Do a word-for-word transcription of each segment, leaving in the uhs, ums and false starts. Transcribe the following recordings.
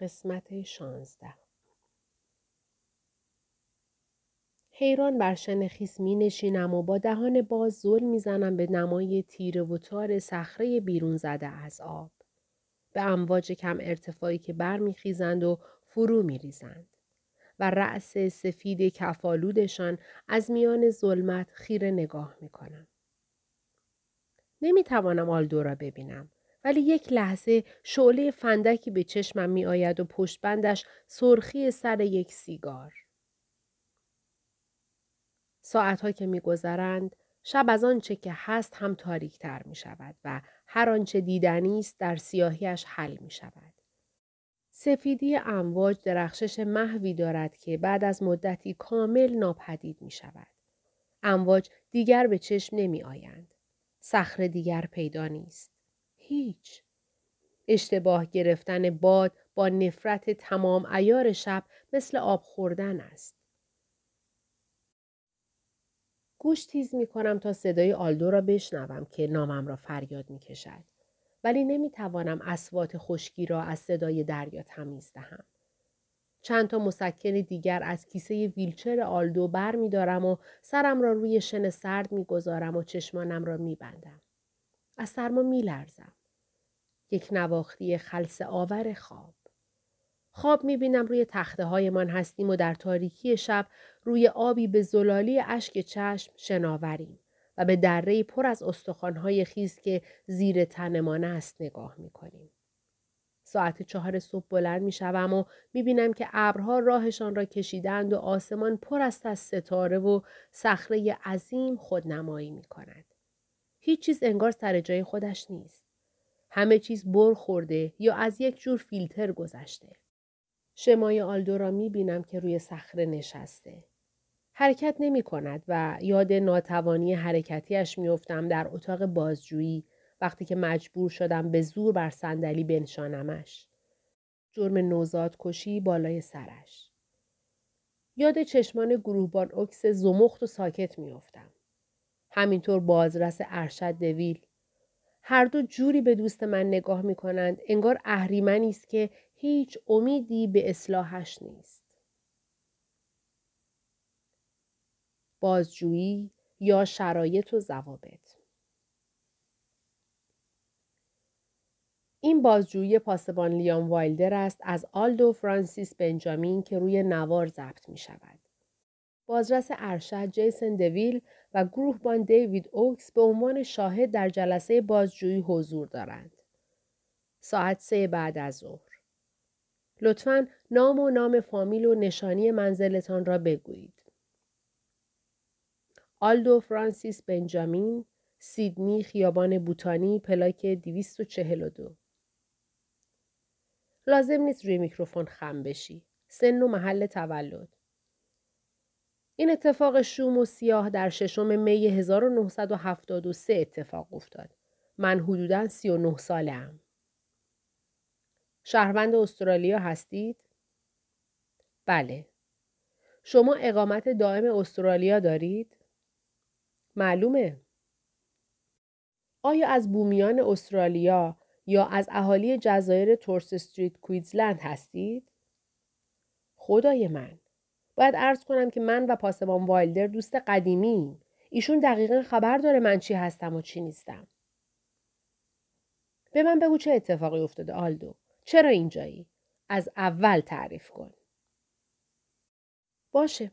قسمت شانزده. حیران بر شن خیس می نشینم و با دهان باز زل می زنم به نمای تیره و تار صخره بیرون زده از آب. به امواج کم ارتفاعی که بر می خیزند و فرو می ریزند و رأس سفید کفالودشان از میان ظلمت خیره نگاه می کنم. نمی توانم آلدو را ببینم، ولی یک لحظه شعله فندکی به چشمم می آید و پشت بندش سرخی سر یک سیگار. ساعتها که می گذرند، شب از آنچه که هست هم تاریک تر می شود و هر آنچه دیدنی است در سیاهیش حل می شود. سفیدی امواج درخشش محوی دارد که بعد از مدتی کامل ناپدید می شود. امواج دیگر به چشم نمی آیند. صخره دیگر پیدا نیست. هیچ. اشتباه گرفتن باد با نفرت تمام عیار شب مثل آب خوردن است. گوش تیز می کنم تا صدای آلدو را بشنوم که نامم را فریاد می کشد. ولی نمی توانم اصوات خشکی را از صدای دریا تمیز دهم. چند تا مسکن دیگر از کیسه ویلچر آلدو بر می دارم و سرم را روی شن سرد می گذارم و چشمانم را می بندم. از سرما می لرزم. یک نواختی خلسه آور خواب. خواب می بینم روی تخته های من هستیم و در تاریکی شب روی آبی به زلالی اشک چشم شناوریم و به دره‌ای پر از استخوان‌های خیس که زیر تنمان است نگاه می کنیم. ساعت چهار صبح بلند می شوم و می بینم که ابرها راهشان را کشیدند و آسمان پر است از ستاره و صخره عظیم خودنمایی می کند. هیچ چیز انگار سر جای خودش نیست. همه چیز بر خورده یا از یک جور فیلتر گذشته. شمای آلدو را می بینم که روی صخره نشسته. حرکت نمی کند و یاد ناتوانی حرکتیش می افتم در اتاق بازجویی وقتی که مجبور شدم به زور بر صندلی بنشانمش. جرم نوزاد کشی بالای سرش. یاد چشمان گروهبان اکس زمخت و ساکت می افتم. همینطور بازرس ارشد دویل. هر دو جوری به دوست من نگاه می کنند انگار اهریمنی است که هیچ امیدی به اصلاحش نیست. بازجویی یا شرایط و ضوابط. این بازجویی پاسبان لیام وایلدر است از آلدو فرانسیس بنجامین که روی نوار ضبط می شود. بازرس ارشد جیسن دویل و گروهبان دیوید اوکس به عنوان شاهد در جلسه بازجویی حضور دارند. ساعت سه بعد از ظهر. لطفاً نام و نام فامیل و نشانی منزلتان را بگویید. آلدو فرانسیس بنجامین، سیدنی، خیابان بوتانی، پلاک دویست و چهل و دو. لازم نیست روی میکروفون خم بشی. سن و محل تولد. این اتفاق شوم و سیاه در ششم می هزار و نهصد و هفتاد و سه اتفاق افتاد. من حدوداً سی و نه ساله‌ام. شهروند استرالیا هستید؟ بله. شما اقامت دائم استرالیا دارید؟ معلومه. آیا از بومیان استرالیا یا از اهالی جزایر تورس استریت کوینزلند هستید؟ خدای من. باید عرض کنم که من و پاسبان وایلدر دوست قدیمیم. ایشون دقیقاً خبر داره من چی هستم و چی نیستم. به من بگو چه اتفاقی افتاده آلدو. چرا اینجایی؟ از اول تعریف کن. باشه.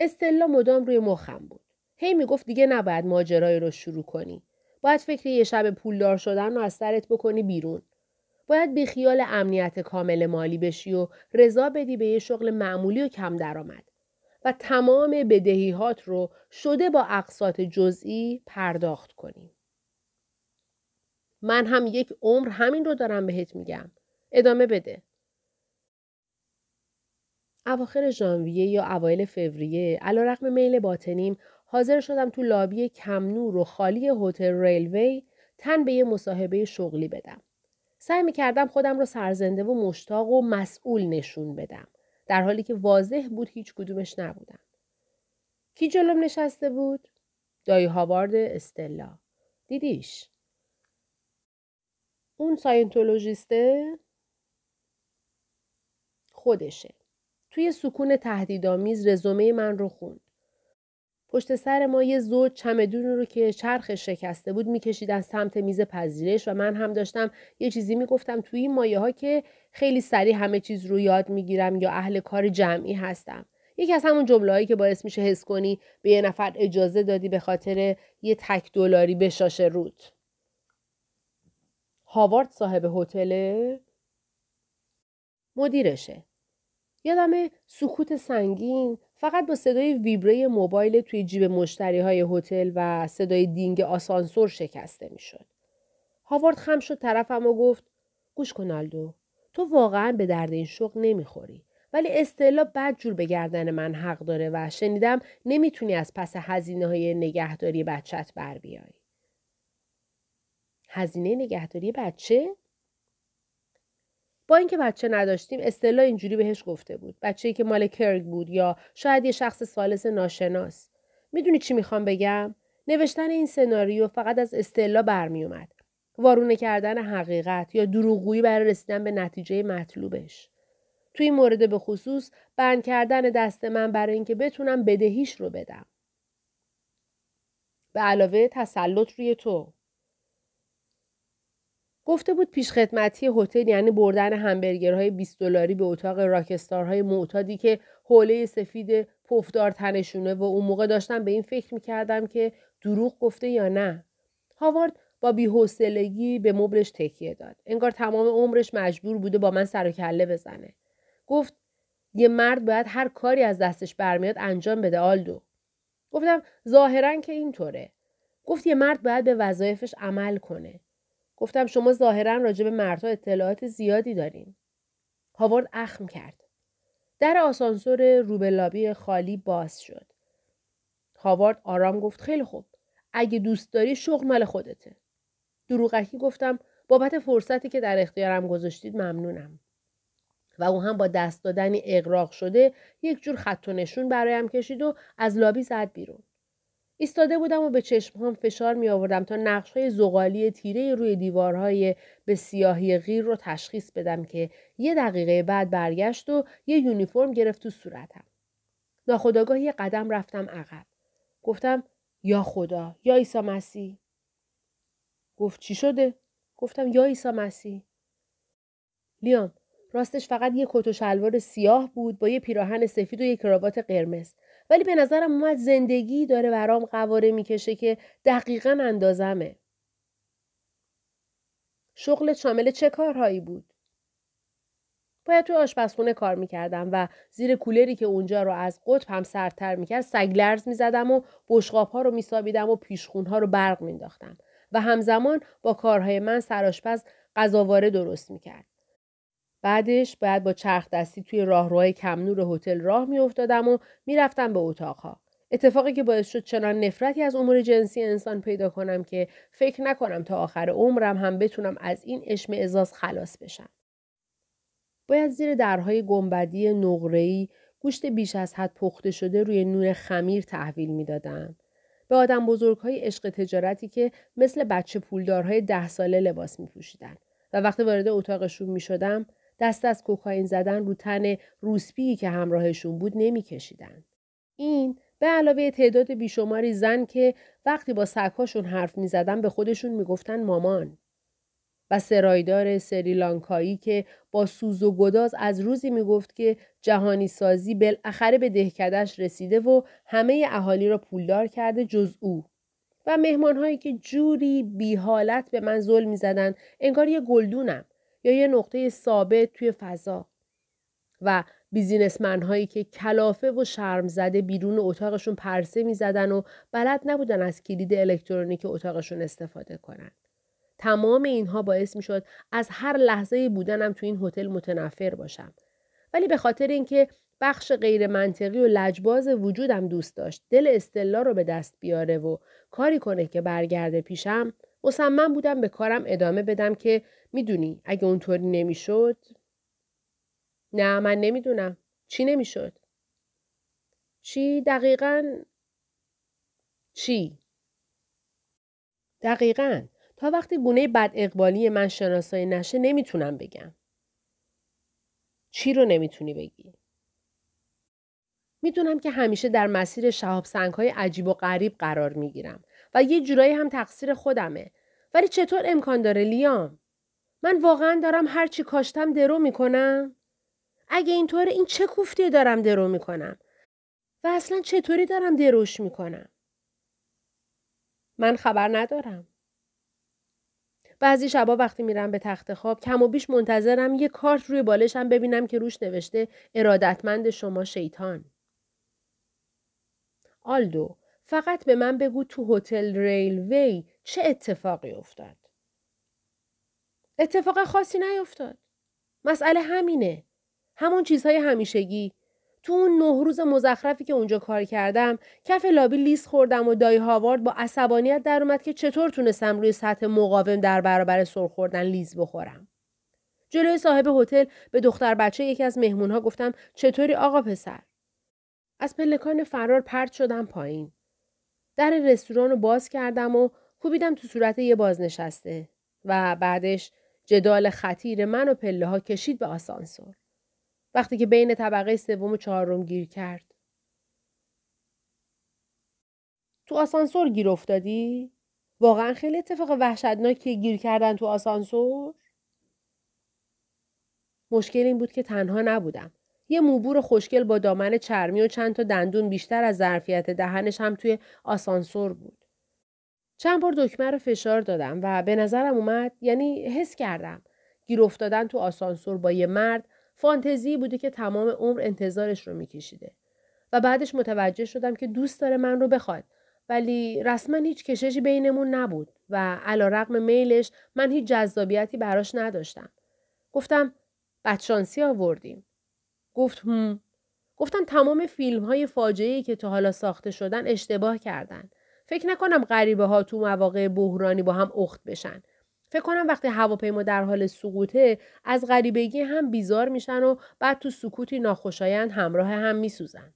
استلا مدام روی مخم بود. هی میگفت دیگه نباید ماجرایی رو شروع کنی. باید فکر یه شب پولدار شدن رو از سرت بکنی بیرون. باید بی خیال امنیت کامل مالی بشی و رضا بدی به یه شغل معمولی و کم درآمد و تمام بدهی‌هات رو شده با اقساط جزئی پرداخت کنی. من هم یک عمر همین رو دارم بهت میگم. ادامه بده. اواخر ژانویه یا اوایل فوریه علیرغم میل باطنیم حاضر شدم تو لابی کم نور و خالی هتل ریلوی تن به یه مصاحبه شغلی بدم. سعی میکردم خودم رو سرزنده و مشتاق و مسئول نشون بدم، در حالی که واضح بود هیچ کدومش نبودم. کی جلوم نشسته بود؟ دایی هاوارد استلا. دیدیش؟ اون ساینتولوژیسته؟ خودشه. توی سکون تهدیدآمیز رزومه من رو خوند. پشت سر ما یه زوج چمدون رو که چرخش شکسته بود میکشیدن سمت میز پذیرش و من هم داشتم یه چیزی میگفتم توی این مایه ها که خیلی سریع همه چیز رو یاد میگیرم یا اهل کار جمعی هستم. یکی از همون جمله‌هایی که باعث میشه حس کنی به یه نفر اجازه دادی به خاطر یه تک دلاری بشاشه روت. هاوارد صاحب هتله مدیرشه. یادمه سکوت سنگین فقط با صدای ویبره موبایل توی جیب مشتری‌های هتل و صدای دینگ آسانسور شکسته می‌شد. هاوارد خم شد طرفم و گفت: گوش کن آلدو، تو واقعاً به درد این شغل نمی‌خوری. ولی اصطلاح بدجور به گردن من حق داره و شنیدم نمیتونی از پس هزینه‌های نگهداری بچت بر بیای. هزینه نگهداری بچه؟ با اینکه بچه نداشتیم اصطلاح اینجوری بهش گفته بود. بچه‌ای که مال کرگ بود یا شاید یه شخص ثالث ناشناس. میدونی چی میخوام بگم؟ نوشتن این سناریو فقط از اصطلاح برمی اومد. وارونه کردن حقیقت یا دروغگویی برای رسیدن به نتیجه مطلوبش. توی این مورد به خصوص بند کردن دست من برای اینکه بتونم بدهیش رو بدم. به علاوه تسلط روی تو. گفته بود پیشخدمتی هتل یعنی بردن همبرگرهای بیست دلاری به اتاق راکستارهای معتادی که حوله سفید پفدار تنشونه و اون موقع داشتم به این فکر میکردم که دروغ گفته یا نه. هاوارد با بی‌حوصلگی به مبلش تکیه داد. انگار تمام عمرش مجبور بوده با من سر و کله بزنه. گفت یه مرد باید هر کاری از دستش برمیاد انجام بده آلدو. گفتم ظاهرن که اینطوره. گفت یه مرد باید به وظایفش عمل کنه. گفتم شما ظاهرن راجع به مردها اطلاعات زیادی دارین. هاوارد اخم کرد. در آسانسور روبه لابی خالی باز شد. هاوارد آرام گفت خیلی خوب. اگه دوست داری شغل مال خودته. دروغکی گفتم بابت فرصتی که در اختیارم گذاشتید ممنونم. و اون هم با دست دادنی اغراق شده یک جور خط و نشون برایم کشید و از لابی زد بیرون. ایستاده بودم و به چشمهام فشار می آوردم تا نقش‌های زغالی تیره روی دیوارهای به سیاهی غیر رو تشخیص بدم که یه دقیقه بعد برگشت و یه یونیفرم گرفت تو صورتم. ناخودآگاه یه قدم رفتم عقب. گفتم یا خدا یا عیسی مسیح. گفت چی شده؟ گفتم یا عیسی مسیح. لیام راستش فقط یه کت و شلوار سیاه بود با یه پیراهن سفید و یه کراوات قرمز. ولی به نظرم اومد زندگی داره برام قواره میکشه که دقیقاً اندازمه. شغلت شامل چه کارهایی بود؟ باید توی آشپزخونه کار میکردم و زیر کولری که اونجا رو از قطب هم سردتر میکرد سگلرز میزدم و بشقاب‌ها رو میسابیدم و پیشخون‌ها رو برق مینداختم و همزمان با کارهای من سرآشپز غذاواره درست میکرد. بعدش باید با چرخ دستی توی راهروهای کم نور هتل راه میافتادم و میرفتم به اتاقها. اتفاقی که باعث شد چنان نفرتی از امور جنسی انسان پیدا کنم که فکر نکنم تا آخر عمرم هم بتونم از این اشمئزاز خلاص بشم. باید زیر درهای گنبدی نقره‌ای گوشت بیش از حد پخته شده روی نون خمیر تحویل میدادم. به آدم بزرگهای عشق تجارتی که مثل بچه پولدارهای ده ساله لباس میپوشیدن و وقتی وارد اتاقشون میشدم دست از کوکائین زدن رو تن روسپی که همراهشون بود نمی‌کشیدن. این به علاوه تعداد بیشماری زن که وقتی با سگ‌هاشون حرف می‌زدن به خودشون می‌گفتن مامان و سرایدار سریلانکایی که با سوز و گداز از روزی می‌گفت که جهانی سازی بالاخره به دهکده‌اش رسیده و همه اهالی را پولدار کرده جز او. و مهمان‌هایی که جوری بی حالت به من ظلم می‌زدن انگار یه گلدونم یا یه نقطه ثابت توی فضا و بیزینسمن هایی که کلافه و شرم زده بیرون اتاقشون پرسه می زدن و بلد نبودن از کلید الکترونیک اتاقشون استفاده کنن. تمام اینها باعث می شد از هر لحظه بودنم توی این هتل متنفر باشم. ولی به خاطر اینکه بخش غیر منطقی و لجباز وجودم دوست داشت دل استلا رو به دست بیاره و کاری کنه که برگرده پیشم، مصمم بودم به کارم ادامه بدم که میدونی اگه اونطوری نمیشد؟ نه من نمیدونم. چی نمیشد؟ چی دقیقاً؟ چی؟ دقیقاً تا وقتی گونه بد اقبالی من شناسایی نشه نمیتونم بگم. چی رو نمیتونی بگی؟ میدونم که همیشه در مسیر شهاب سنگ‌های عجیب و غریب قرار میگیرم و یه جورایی هم تقصیر خودمه. ولی چطور امکان داره لیام؟ من واقعا دارم هر چی کاشتم درو میکنم؟ اگه اینطوره این چه کوفتی دارم درو میکنم؟ و اصلا چطوری دارم دروش میکنم؟ من خبر ندارم. بعضی شبا وقتی میرم به تخت خواب کم و بیش منتظرم یه کارت روی بالشم ببینم که روش نوشته ارادتمند شما شیطان. آلدو، فقط به من بگو تو هتل ریلوی چه اتفاقی افتاد؟ اتفاق خاصی نیفتاد. مسئله همینه. همون چیزهای همیشگی. تو اون نه روز مزخرفی که اونجا کار کردم، کف لابی لیس خوردم و دایی هاوارد با عصبانیت در اومد که چطور تونستم روی سطح مقاوم در برابر سر خوردن لیز بخورم. جلوی صاحب هتل به دختر بچه یکی از مهمونها گفتم چطوری آقا پسر؟ از پلکان فرار پرت شدم پایین. در رستوران رو باز کردم و کوبیدم تو صورت یه بازنشسته و بعدش جدال خطیر من و پله ها کشید به آسانسور. وقتی که بین طبقه سوم و چهارم گیر کرد. تو آسانسور گیر افتادی؟ واقعا خیلی اتفاق وحشتناکی گیر کردن تو آسانسور؟ مشکل این بود که تنها نبودم. یه موبور خوشگل با دامن چرمی و چند تا دندون بیشتر از ظرفیت دهنش هم توی آسانسور بود. چند بار دکمه رو فشار دادم و به نظرم اومد، یعنی حس کردم گیر افتادن تو آسانسور با یه مرد فانتزی بوده که تمام عمر انتظارش رو میکشیده و بعدش متوجه شدم که دوست داره من رو بخواد، ولی رسما هیچ کششی بینمون نبود و علیرغم میلش من هیچ جذابیتی براش نداشتم. گفتم بدشانسی آوردیم. گفت هم. گفتم تمام فیلم های فاجعه‌ای که تا حالا ساخته شدن اشتباه کردن. فکر نکنم غریبه ها تو مواقع بحرانی با هم اخت بشن. فکر کنم وقتی هواپیما در حال سقوطه از غریبگی هم بیزار میشن و بعد تو سکوتی ناخوشایند همراه هم میسوزن.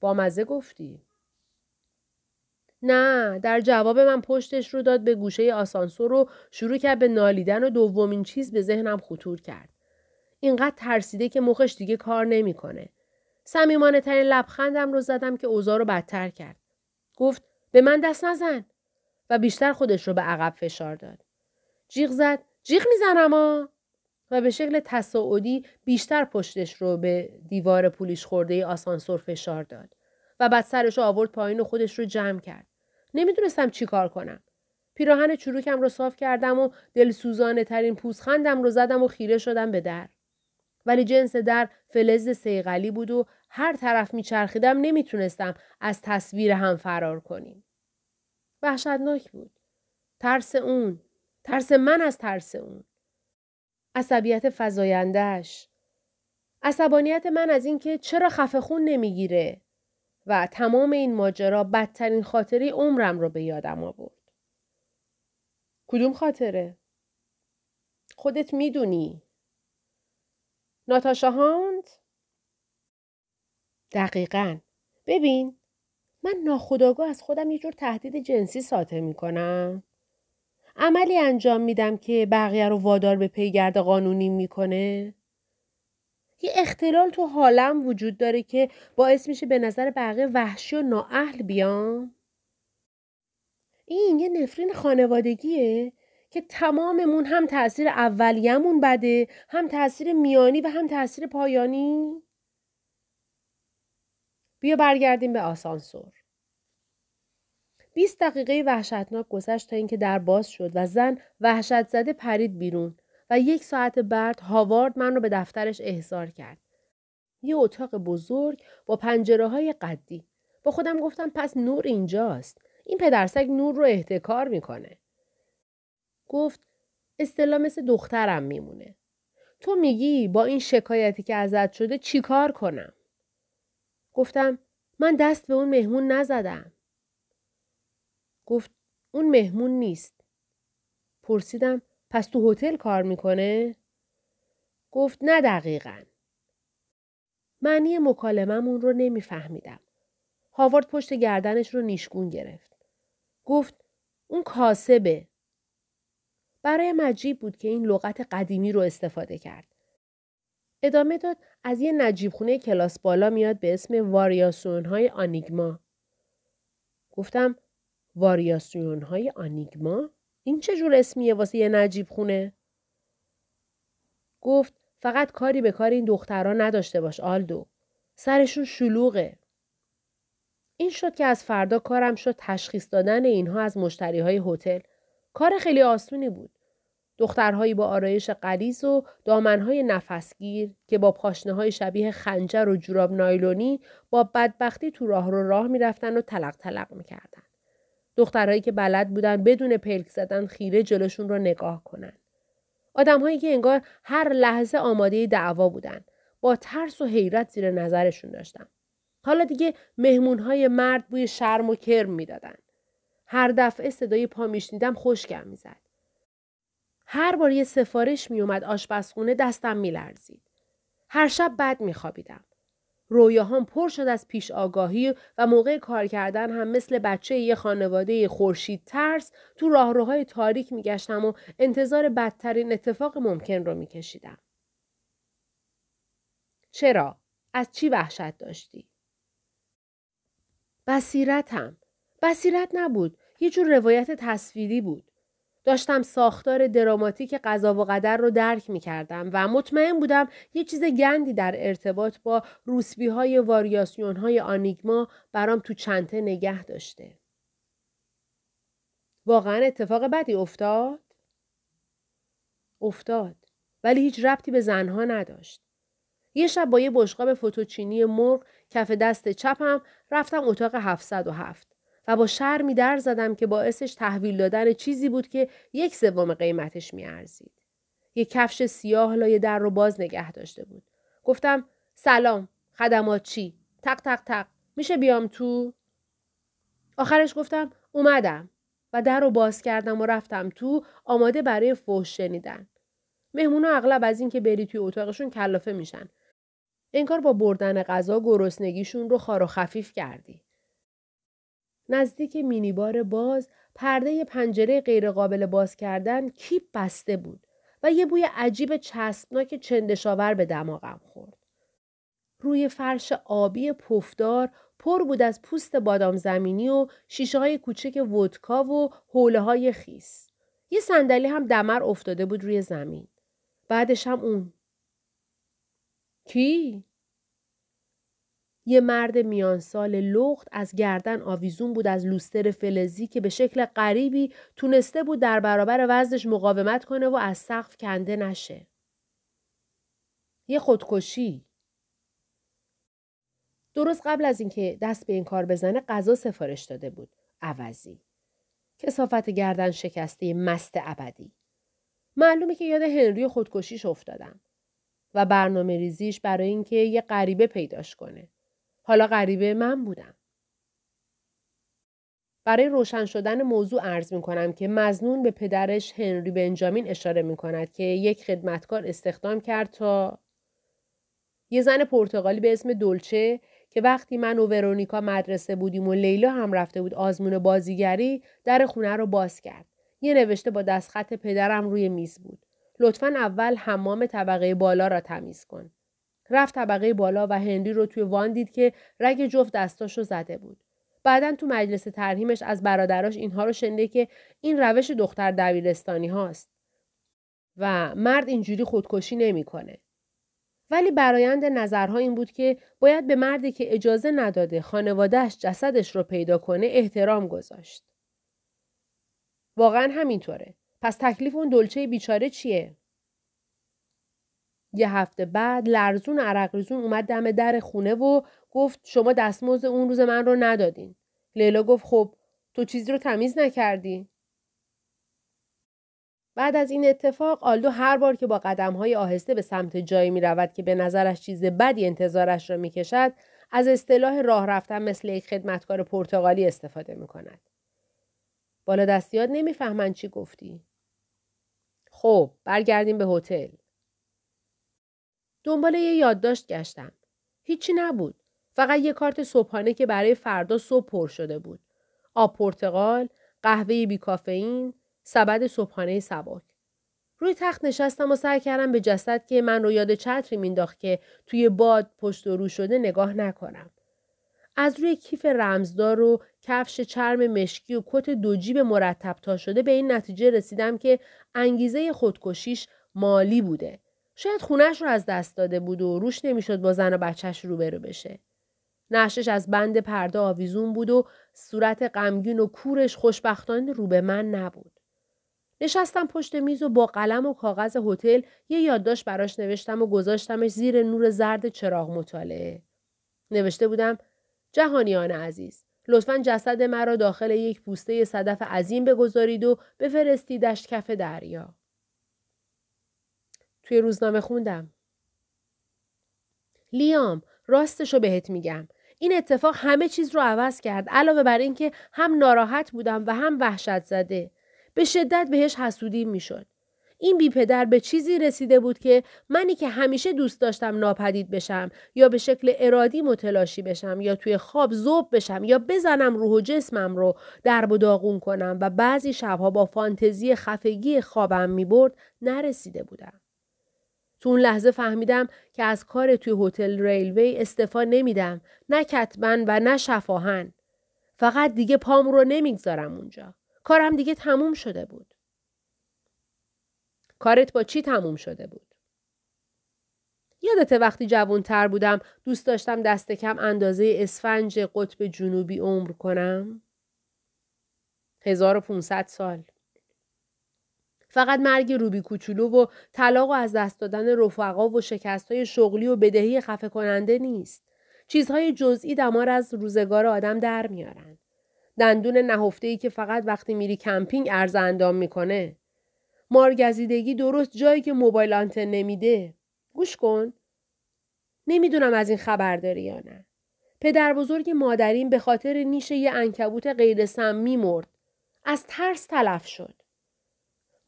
با مزه گفتی؟ نه، در جواب من پشتش رو داد به گوشه آسانسور و شروع کرد به نالیدن و دومین چیز به ذهنم خطور کرد. اینقدر ترسیده که مخش دیگه کار نمیکنه. صمیمانه ترین لبخندم رو زدم که اوضاع رو بدتر کرد. گفت به من دست نزن. و بیشتر خودش رو به عقب فشار داد. جیغ زد جیغ میزنم آ و به شکل تصاعدی بیشتر پشتش رو به دیوار پولیش خورده آسانسور فشار داد و بعد سرش رو آورد پایین و خودش رو جمع کرد. نمیدونستم چی کار کنم. پیراهن چروکم رو صاف کردم و دلسوزانه ترین پوزخندم رو زدم و خیره شدم به در. ولی جنس در فلز صیقلی بود و هر طرف میچرخیدم نمیتونستم از تصویر هم فرار کنیم. وحشتناک بود. ترس اون. ترس من از ترس اون. عصبیت فزاینده‌اش. عصبانیت من از این که چرا خفه خون نمیگیره و تمام این ماجرا بدترین خاطره عمرم رو به یادم آورد. کدوم خاطره؟ خودت میدونی. ناتاشا هاند؟ دقیقاً. ببین. من ناخودآگاه از خودم یه جور تهدید جنسی ساطع میکنم. عملی انجام میدم که بقیه رو وادار به پیگرد قانونی میکنه. یه اختلال تو حالم وجود داره که باعث میشه به نظر بقیه وحشی و نااهل بیام. این یه نفرین خانوادگیه که تماممون هم تأثیر اولیه‌مون بده، هم تأثیر میانی و هم تأثیر پایانی. بیا برگردیم به آسانسور. بیست دقیقه وحشتناک گذشت تا اینکه در باز شد و زن وحشت زده پرید بیرون و یک ساعت بعد هاوارد من رو به دفترش احضار کرد. یه اتاق بزرگ با پنجره‌های قدی. با خودم گفتم پس نور اینجاست. این پدرسگ نور رو احتکار میکنه. گفت اصطلاح مثل دخترم میمونه. تو میگی با این شکایتی که ازت شده چی کار کنم؟ گفتم من دست به اون مهمون نزدم. گفت اون مهمون نیست. پرسیدم پس تو هتل کار میکنه؟ گفت نه دقیقاً. معنی مکالممون رو نمیفهمیدم. هاوارد پشت گردنش رو نیشگون گرفت. گفت اون کاسبه. برای مجیب بود که این لغت قدیمی رو استفاده کرد. ادامه داد از یه نجیب خونه کلاس بالا میاد به اسم واریاسیون های آنیگما. گفتم واریاسیون های آنیگما؟ این چه جور اسمیه واسه یه نجیب خونه؟ گفت فقط کاری به کار این دخترها نداشته باش آلدو. سرشون شلوغه. این شد که از فردا کارم شد تشخیص دادن اینها از مشتریهای هتل. کار خیلی آسونی بود. دخترهایی با آرایش غلیظ و دامنهای نفسگیر که با پاشنه‌های شبیه خنجر و جوراب نایلونی با بدبختی تو راهرو راه می‌رفتن و تلق تلق می‌کردن. دخترهایی که بلد بودن بدون پلک زدن خیره جلوشون رو نگاه کنن. آدم‌هایی که انگار هر لحظه آماده دعوا بودن. با ترس و حیرت زیر نظرشون داشتم. حالا دیگه مهمون‌های مرد بوی شرم و کرم می‌دادن. هر دفعه صدای پا می‌شنیدم خشکم می‌زد. هر بار یه سفارش می اومد آشپزخونه دستم می لرزید. هر شب بد می خوابیدم. رویاهام پر شد از پیش آگاهی و موقع کار کردن هم مثل بچه یه خانواده خورشید ترس تو راهروهای تاریک می گشتم و انتظار بدترین اتفاق ممکن رو می کشیدم. چرا؟ از چی وحشت داشتی؟ بصیرتم. بصیرت نبود. یه جور روایت تصویری بود. داشتم ساختار دراماتیک قضا و قدر رو درک می کردم و مطمئن بودم یه چیز گندی در ارتباط با روسبی های واریاسیون های آنیگما برام تو چنته نگه داشته. واقعا اتفاق بدی افتاد؟ افتاد. ولی هیچ ربطی به زنها نداشت. یه شب با یه بشقاب فوتوچینی مرغ کف دست چپم رفتم اتاق هفتصد و هفت. و با شرمی در زدم که باعثش تحویل دادن چیزی بود که یک سوم قیمتش می‌ارزید. یک کفش سیاه لای در رو باز نگه داشته بود. گفتم سلام، خدمات چی؟ تق تق تق، میشه بیام تو؟ آخرش گفتم اومدم و در رو باز کردم و رفتم تو آماده برای فحش شنیدن. مهمونا اغلب از این که بری توی اتاقشون کلافه میشن. انگار با بردن غذا گرسنگیشون رو خار و خفیف کردی. نزدیک مینیبار باز پرده پنجره غیرقابل باز کردن کیپ بسته بود و یه بوی عجیب چسبناک چندشاور به دماغم خورد. روی فرش آبی پفدار پر بود از پوست بادام زمینی و شیشه های کوچک ودکا و حوله های خیس. یه صندلی هم دمر افتاده بود روی زمین. بعدش هم اون. کی؟ یه مرد میان سال لخت از گردن آویزون بود از لوستر فلزی که به شکل غریبی تونسته بود در برابر وزنش مقاومت کنه و از سقف کنده نشه. یه خودکشی. درست قبل از اینکه دست به این کار بزنه غذا سفارش داده بود. عوضی. کثافت گردن شکسته مست ابدی. معلومه که یاد هنری خودکشیش افتادم و برنامه ریزیش برای اینکه یه غریبه پیداش کنه. حالا غریبه من بودم. برای روشن شدن موضوع عرض می کنم که مظنون به پدرش هنری بنجامین اشاره می کند که یک خدمتکار استخدام کرد تا یه زن پرتغالی به اسم دولچه که وقتی من و ورونیکا مدرسه بودیم و لیلا هم رفته بود آزمون بازیگری در خونه رو باز کرد. یه نوشته با دستخط پدرم روی میز بود. لطفاً اول حمام طبقه بالا را تمیز کن. رفت طبقه بالا و هنری رو توی وان دید که رگ جفت دستاشو زده بود. بعدن تو مجلس ترحیمش از برادراش اینها رو شنیده که این روش دختر دبیرستانی هاست و مرد اینجوری خودکشی نمی کنه. ولی برایند نظرها این بود که باید به مردی که اجازه نداده خانوادهش جسدش رو پیدا کنه احترام گذاشت. واقعا همینطوره. پس تکلیف اون دلچه بیچاره چیه؟ یه هفته بعد لرزون عرق ریزون اومد دم در خونه و گفت شما دستمزد اون روز من رو ندادین. لیلا گفت خب تو چیزی رو تمیز نکردی؟ بعد از این اتفاق آلدو هر بار که با قدم‌های آهسته به سمت جایی می‌رود که به نظرش چیز بدی انتظارش را می‌کشد از اصطلاح راه رفتن مثل یک خدمتکار پرتغالی استفاده می‌کند. بالا دستیات نمی‌فهمن چی گفتی. خب برگردیم به هتل. دنبال یه یادداشت گشتم. هیچی نبود. فقط یه کارت صبحانه که برای فردا صبح پر شده بود. آب پرتقال، قهوه بی کافئین، سبد صبحانه سبک. روی تخت نشستم و سعی کردم به جسد که من رو یاد چتری مینداخت که توی باد پشت و رو شده نگاه نکنم. از روی کیف رمزدار و کفش چرم مشکی و کت دو جیب مرتب تا شده به این نتیجه رسیدم که انگیزه خودکشیش مالی بوده. شاید خونش رو از دست داده بود و روش نمیشد با زن و بچهش روبرو بشه. نعشش از بند پرده آویزون بود و صورت غمگین و کورش خوشبختانه رو به من نبود. نشستم پشت میز و با قلم و کاغذ هتل یه یادداشت براش نوشتم و گذاشتمش زیر نور زرد چراغ مطالعه. نوشته بودم: جهانیان عزیز، لطفاً جسد مرا داخل یک پوسته صدف عظیم بگذارید و بفرستیدش کف دریا. توی روزنامه خوندم. لیام، راستشو بهت میگم، این اتفاق همه چیز رو عوض کرد. علاوه بر این که هم ناراحت بودم و هم وحشت زده، به شدت بهش حسودی میشد. این بی پدر به چیزی رسیده بود که منی که همیشه دوست داشتم ناپدید بشم یا به شکل ارادی متلاشی بشم یا توی خواب ذوب بشم یا بزنم روح و جسمم رو درب و داغون کنم و بعضی شبها با فانتزی خفگی خوابم میبرد نرسیده بودم. تو اون لحظه فهمیدم که از کار توی هتل ریلوی استعفا نمیدم، نه کتبن و نه شفاهن. فقط دیگه پام رو نمیگذارم اونجا. کارم دیگه تموم شده بود. کارت با چی تموم شده بود؟ یادته وقتی جوانتر بودم دوست داشتم دست کم اندازه اسفنج قطب جنوبی عمر کنم؟ هزار و پانصد سال. فقط مرگ روبی کوچولو و طلاق و از دست دادن رفقا و شکست‌های شغلی و بدهی خفه کننده نیست. چیزهای جزئی دمار از روزگار آدم در میارن. دندون نهفته‌ای که فقط وقتی میری کمپینگ عرض اندام میکنه. مارگزیدگی درست جایی که موبایل آنتن نمیده. گوش کن. نمیدونم از این خبر داری یا نه. پدر بزرگ مادرین به خاطر نیش یه عنکبوت غیر سمی مرد. از ترس تلف شد.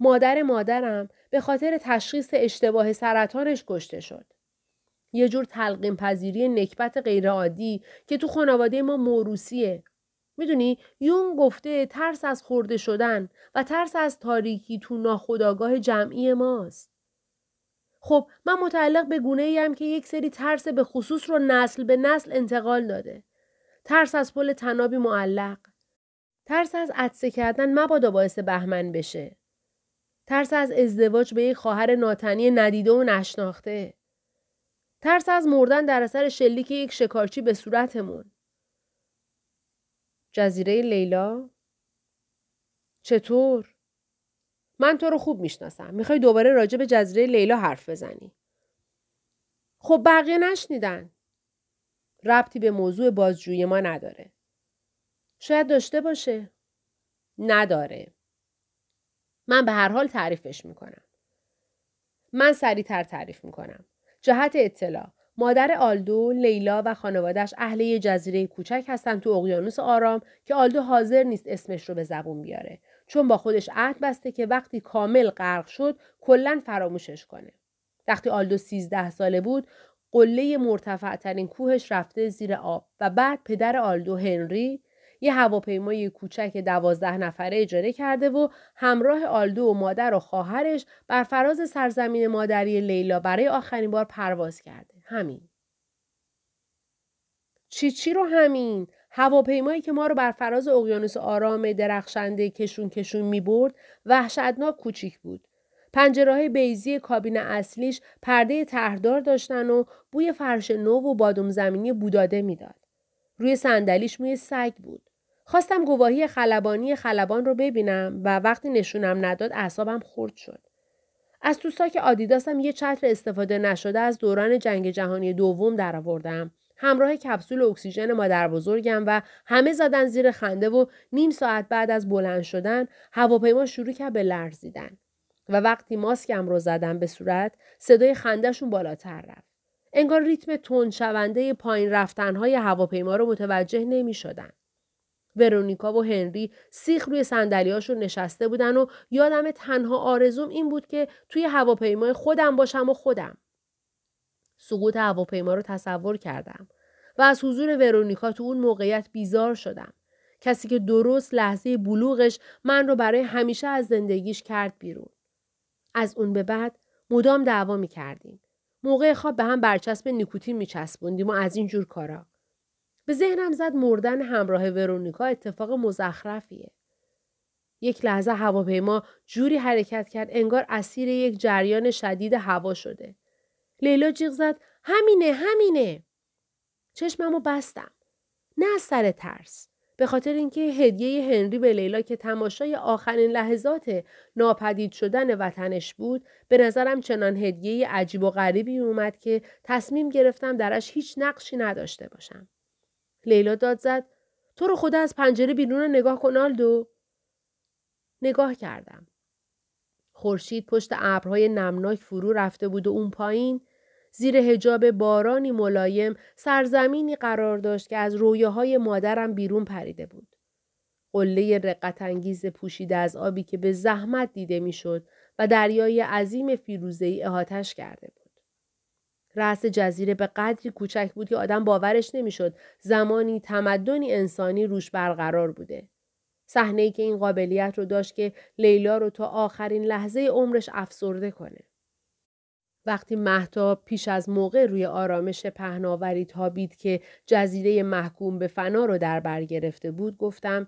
مادر مادرم به خاطر تشخیص اشتباه سرطانش کشته شد. یه جور تلقیم پذیری نکبت غیرعادی که تو خانواده ما موروثیه. میدونی یون گفته ترس از خورده شدن و ترس از تاریکی تو ناخودآگاه جمعی ماست. خب من متعلق به گونه ایم که یک سری ترس به خصوص رو نسل به نسل انتقال داده. ترس از پل طنابی معلق. ترس از عطسه کردن مبادا باعث بهمن بشه. ترس از ازدواج به یک خواهر ناتنی ندیده و نشناخته. ترس از مردن در اثر شلیک یک شکارچی به صورتمون. جزیره لیلا؟ چطور؟ من تو رو خوب میشناسم. میخوای دوباره راجع به جزیره لیلا حرف بزنی؟ خب بقیه نشنیدن. ربطی به موضوع بازجویی ما نداره. شاید داشته باشه. نداره. من به هر حال تعریفش میکنم. من سریعتر تعریف میکنم. جهت اطلاع، مادر آلدو، لیلا و خانواده‌اش اهل یه جزیره کوچک هستن تو اقیانوس آرام که آلدو حاضر نیست اسمش رو به زبون بیاره، چون با خودش عهد بسته که وقتی کامل غرق شد کلاً فراموشش کنه. وقتی آلدو سیزده ساله بود، قله مرتفع‌ترین کوهش رفته زیر آب و بعد پدر آلدو، هنری، یه هواپیمای کوچک دوازده نفره اجاره کرده و همراه آلدو و مادر و خواهرش بر فراز سرزمین مادری لیلا برای آخرین بار پرواز کرده. همین. چی چی رو همین؟ هواپیمایی که ما رو بر فراز اقیانوس آرام درخشنده کشون کشون می برد وحشتناک کوچیک بود. پنجره‌های بیضی کابین اصلیش پرده طرحدار داشتن و بوی فرش نو و بادام زمینی بوداده میداد. روی صندلیش موی سگ بود. خواستم گواهی خلبانی خلبان رو ببینم و وقتی نشونم نداد اعصابم خرد شد. از تو ساک آدیداسم یه چتر استفاده نشده از دوران جنگ جهانی دوم درآوردم. همراه کپسول اکسیژن مادر بزرگم و همه زدن زیر خنده و نیم ساعت بعد از بلند شدن هواپیما شروع کرد به لرزیدن و وقتی ماسکم رو زدم به صورت صدای خنده‌شون بالاتر رفت. انگار ریتم تند شونده پایین رفتنهای هواپیما رو متوجه نمی شدن. ورونیکا و هنری سیخ روی صندلی‌هاشون نشسته بودن و یادم تنها آرزوم این بود که توی هواپیمای خودم باشم و خودم. سقوط هواپیما رو تصور کردم و از حضور ورونیکا تو اون موقعیت بیزار شدم. کسی که درست لحظه بلوغش من رو برای همیشه از زندگیش کرد بیرون. از اون به بعد مدام دعوا می کردیم. موقع خواب به هم برچسب نیکوتین می چسبوندیم و از این جور کارا. به ذهنم زد مردن همراه ورونیکا اتفاق مزخرفیه. یک لحظه هواپیما جوری حرکت کرد انگار اسیر یک جریان شدید هوا شده. لیلا جیغ زد همینه همینه. چشممو بستم. نه از سر ترس. به خاطر اینکه هدیه هنری به لیلا که تماشای آخرین لحظات ناپدید شدن وطنش بود، به نظرم چنان هدیه عجیب و غریبی اومد که تصمیم گرفتم درش هیچ نقشی نداشته باشم. لیلا داد زد تو رو خدا از پنجره بیرون نگاه کن آلدو. نگاه کردم. خورشید پشت ابرهای نمناک فرو رفته بود و اون پایین زیر حجاب بارانی ملایم سرزمینی قرار داشت که از رویاهای مادرم بیرون پریده بود. قله رقت‌انگیز پوشیده از آبی که به زحمت دیده میشد و دریای عظیم فیروزه‌ای احاطش کرده بود. رأس جزیره به قدری کوچک بود که آدم باورش نمیشد زمانی تمدنی انسانی روش برقرار بوده. صحنه‌ای که این قابلیت رو داشت که لیلا رو تا آخرین لحظه عمرش افسرده کنه. وقتی مهتاب پیش از موقع روی آرامش پهناوری تابید که جزیره محکوم به فنا رو در بر گرفته بود گفتم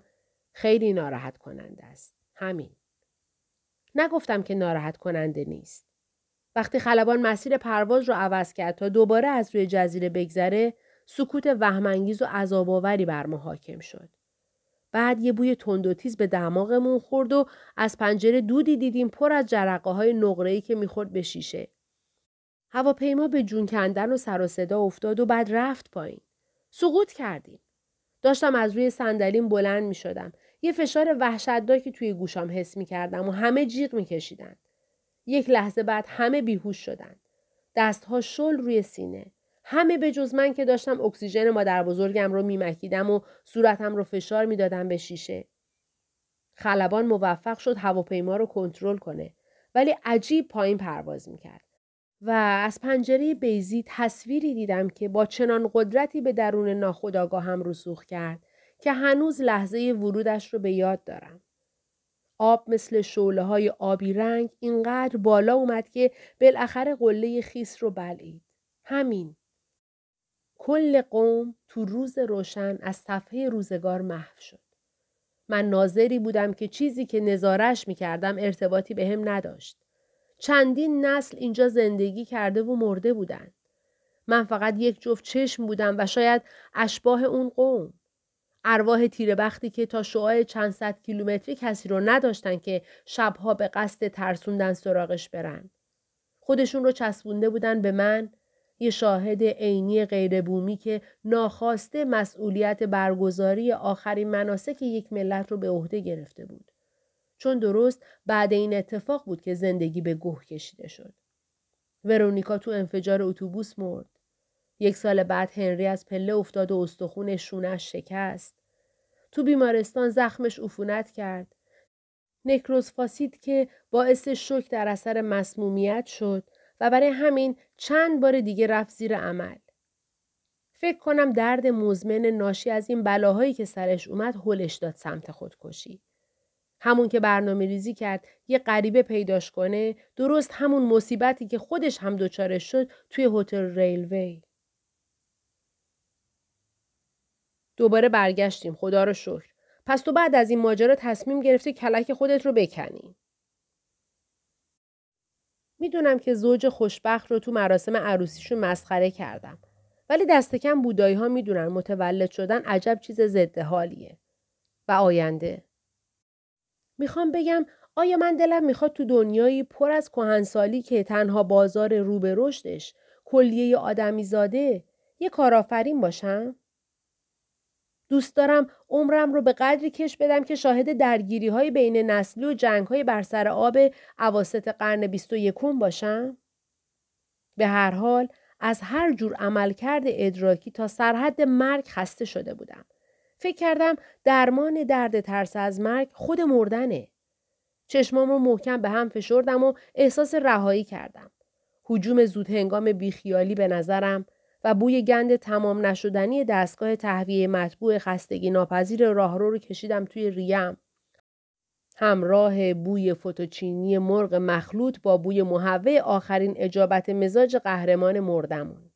خیلی ناراحت کننده است. همین. نگفتم که ناراحت کننده نیست. وقتی خلبان مسیر پرواز رو عوض کرد تا دوباره از روی جزیره بگذره سکوت وهم‌انگیز و عذاب‌آوری بر ما حاکم شد. بعد یه بوی تند و تیز به دماغمون خورد و از پنجره دودی دیدیم پر از جرقه‌های نقره‌ای که می‌خورد به شیشه. هواپیما به جون کندن و سر و صدا افتاد و بعد رفت پایین. سقوط کردیم. داشتم از روی صندلیم بلند می شدم. یه فشار وحشتناکی توی گوشام حس می کردم و همه جیغ می کشیدن. یک لحظه بعد همه بیهوش شدن. دستها شل روی سینه. همه به جز من که داشتم اکسیژن مادر بزرگم رو می مکیدم و صورتم رو فشار می دادم به شیشه. خلبان موفق شد هواپیما رو کنترل کنه. ولی عجیب پایین پرواز می کرد. و از پنجره بیضی تصویری دیدم که با چنان قدرتی به درون ناخودآگاهم رسوخ کرد که هنوز لحظه ورودش رو به یاد دارم. آب مثل شعله‌های آبی رنگ اینقدر بالا اومد که بالاخره قله خیس رو بلعید. همین. کل قوم تو روز روشن از صفحه روزگار محو شد. من ناظری بودم که چیزی که نظاره‌اش می‌کردم ارتباطی به هم نداشت. چندین نسل اینجا زندگی کرده و مرده بودند. من فقط یک جفت چشم بودم و شاید اشباح اون قوم. ارواح تیره بختی که تا شعاع چند صد کیلومتری کسی رو نداشتن که شبها به قصد ترسوندن سراغش برن. خودشون رو چسبونده بودن به من، یه شاهد عینی غیر بومی که ناخواسته مسئولیت برگزاری آخرین مناسک یک ملت رو به عهده گرفته بود. چون درست بعد این اتفاق بود که زندگی به گوه کشیده شد. ورونیکا تو انفجار اتوبوس مرد. یک سال بعد هنری از پله افتاد و استخون شونش شکست. تو بیمارستان زخمش عفونت کرد. نکروزفاسید که باعث شوک در اثر مسمومیت شد و برای همین چند بار دیگه رفت زیر عمل. فکر کنم درد مزمن ناشی از این بلاهایی که سرش اومد هلش داد سمت خودکشی. همون که برنامه ریزی کرد یه غریبه پیداش کنه، درست همون مصیبتی که خودش هم دوچارش شد توی هتل ریلوی. دوباره برگشتیم، خدا رو شکر. پس تو بعد از این ماجرا تصمیم گرفتی کلک خودت رو بکنی. میدونم که زوج خوشبخت رو تو مراسم عروسیشون مسخره کردم. ولی دست کم بودایی ها میدونن متولد شدن عجب چیز ضد حالیه. و آینده. میخوام بگم آیا من دلم میخواد تو دنیایی پر از کهنسالی که تنها بازار رو به رشدش کلیه آدمی زاده یه کارآفرین باشم؟ دوست دارم عمرم رو به قدری کش بدم که شاهد درگیری‌های بین نسلی و جنگ‌های بر سر آب اواسط قرن بیست و یکم باشم؟ به هر حال از هر جور عملکرد ادراکی تا سرحد مرگ خسته شده بودم. فکر کردم درمان درد ترس از مرگ خود مردنه. چشمام رو محکم به هم فشردم و احساس رهایی کردم. هجوم زود هنگام بیخیالی به نظرم و بوی گند تمام نشدنی دستگاه تهویه مطبوع خستگی ناپذیر راهرو رو کشیدم توی ریم. همراه بوی فوتوچینی مرغ مخلوط با بوی محوه آخرین اجابت مزاج قهرمان مردمون.